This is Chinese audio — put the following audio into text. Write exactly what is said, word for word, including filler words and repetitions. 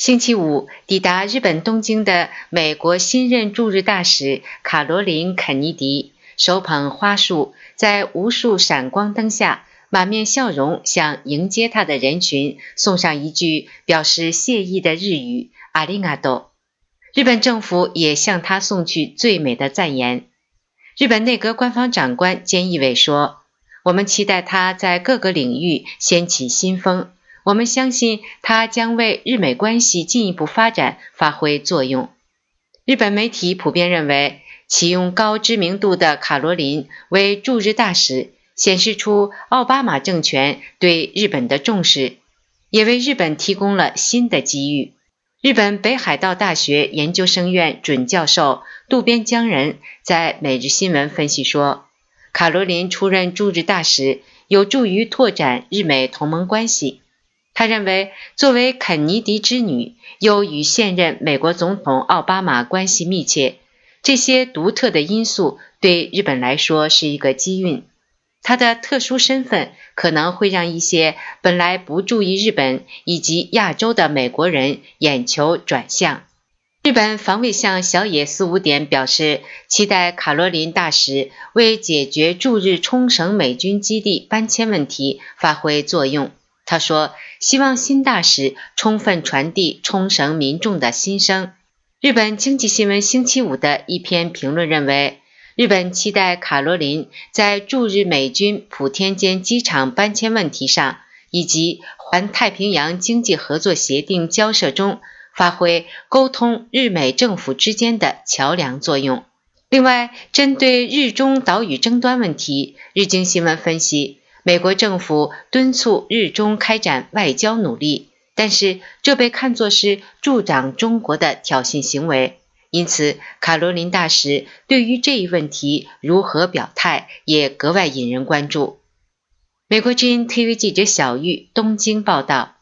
星期五抵达日本东京的美国新任驻日大使卡罗琳·肯尼迪手捧花束，在无数闪光灯下满面笑容向迎接他的人群送上一句表示谢意的日语ありがとう。日本政府也向他送去最美的赞言。日本内阁官方长官菅义伟说，我们期待他在各个领域掀起新风，我们相信它将为日美关系进一步发展发挥作用。日本媒体普遍认为，启用高知名度的卡罗琳为驻日大使，显示出奥巴马政权对日本的重视，也为日本提供了新的机遇。日本北海道大学研究生院准教授渡边江人在《每日新闻》分析说，卡罗琳出任驻日大使有助于拓展日美同盟关系。他认为，作为肯尼迪之女，又与现任美国总统奥巴马关系密切，这些独特的因素对日本来说是一个机运。她的特殊身份可能会让一些本来不注意日本以及亚洲的美国人眼球转向。日本防卫相小野四五典表示，期待卡罗琳大使为解决驻日冲绳美军基地搬迁问题发挥作用。他说，希望新大使充分传递冲绳民众的心声。日本经济新闻星期五的一篇评论认为，日本期待卡罗琳在驻日美军普天间机场搬迁问题上，以及环太平洋经济合作协定交涉中，发挥沟通日美政府之间的桥梁作用。另外，针对日中岛屿争端问题，日经新闻分析，美国政府敦促日中开展外交努力，但是这被看作是助长中国的挑衅行为。因此，卡罗琳大使对于这一问题如何表态也格外引人关注。美国之音 T V 记者小玉东京报道。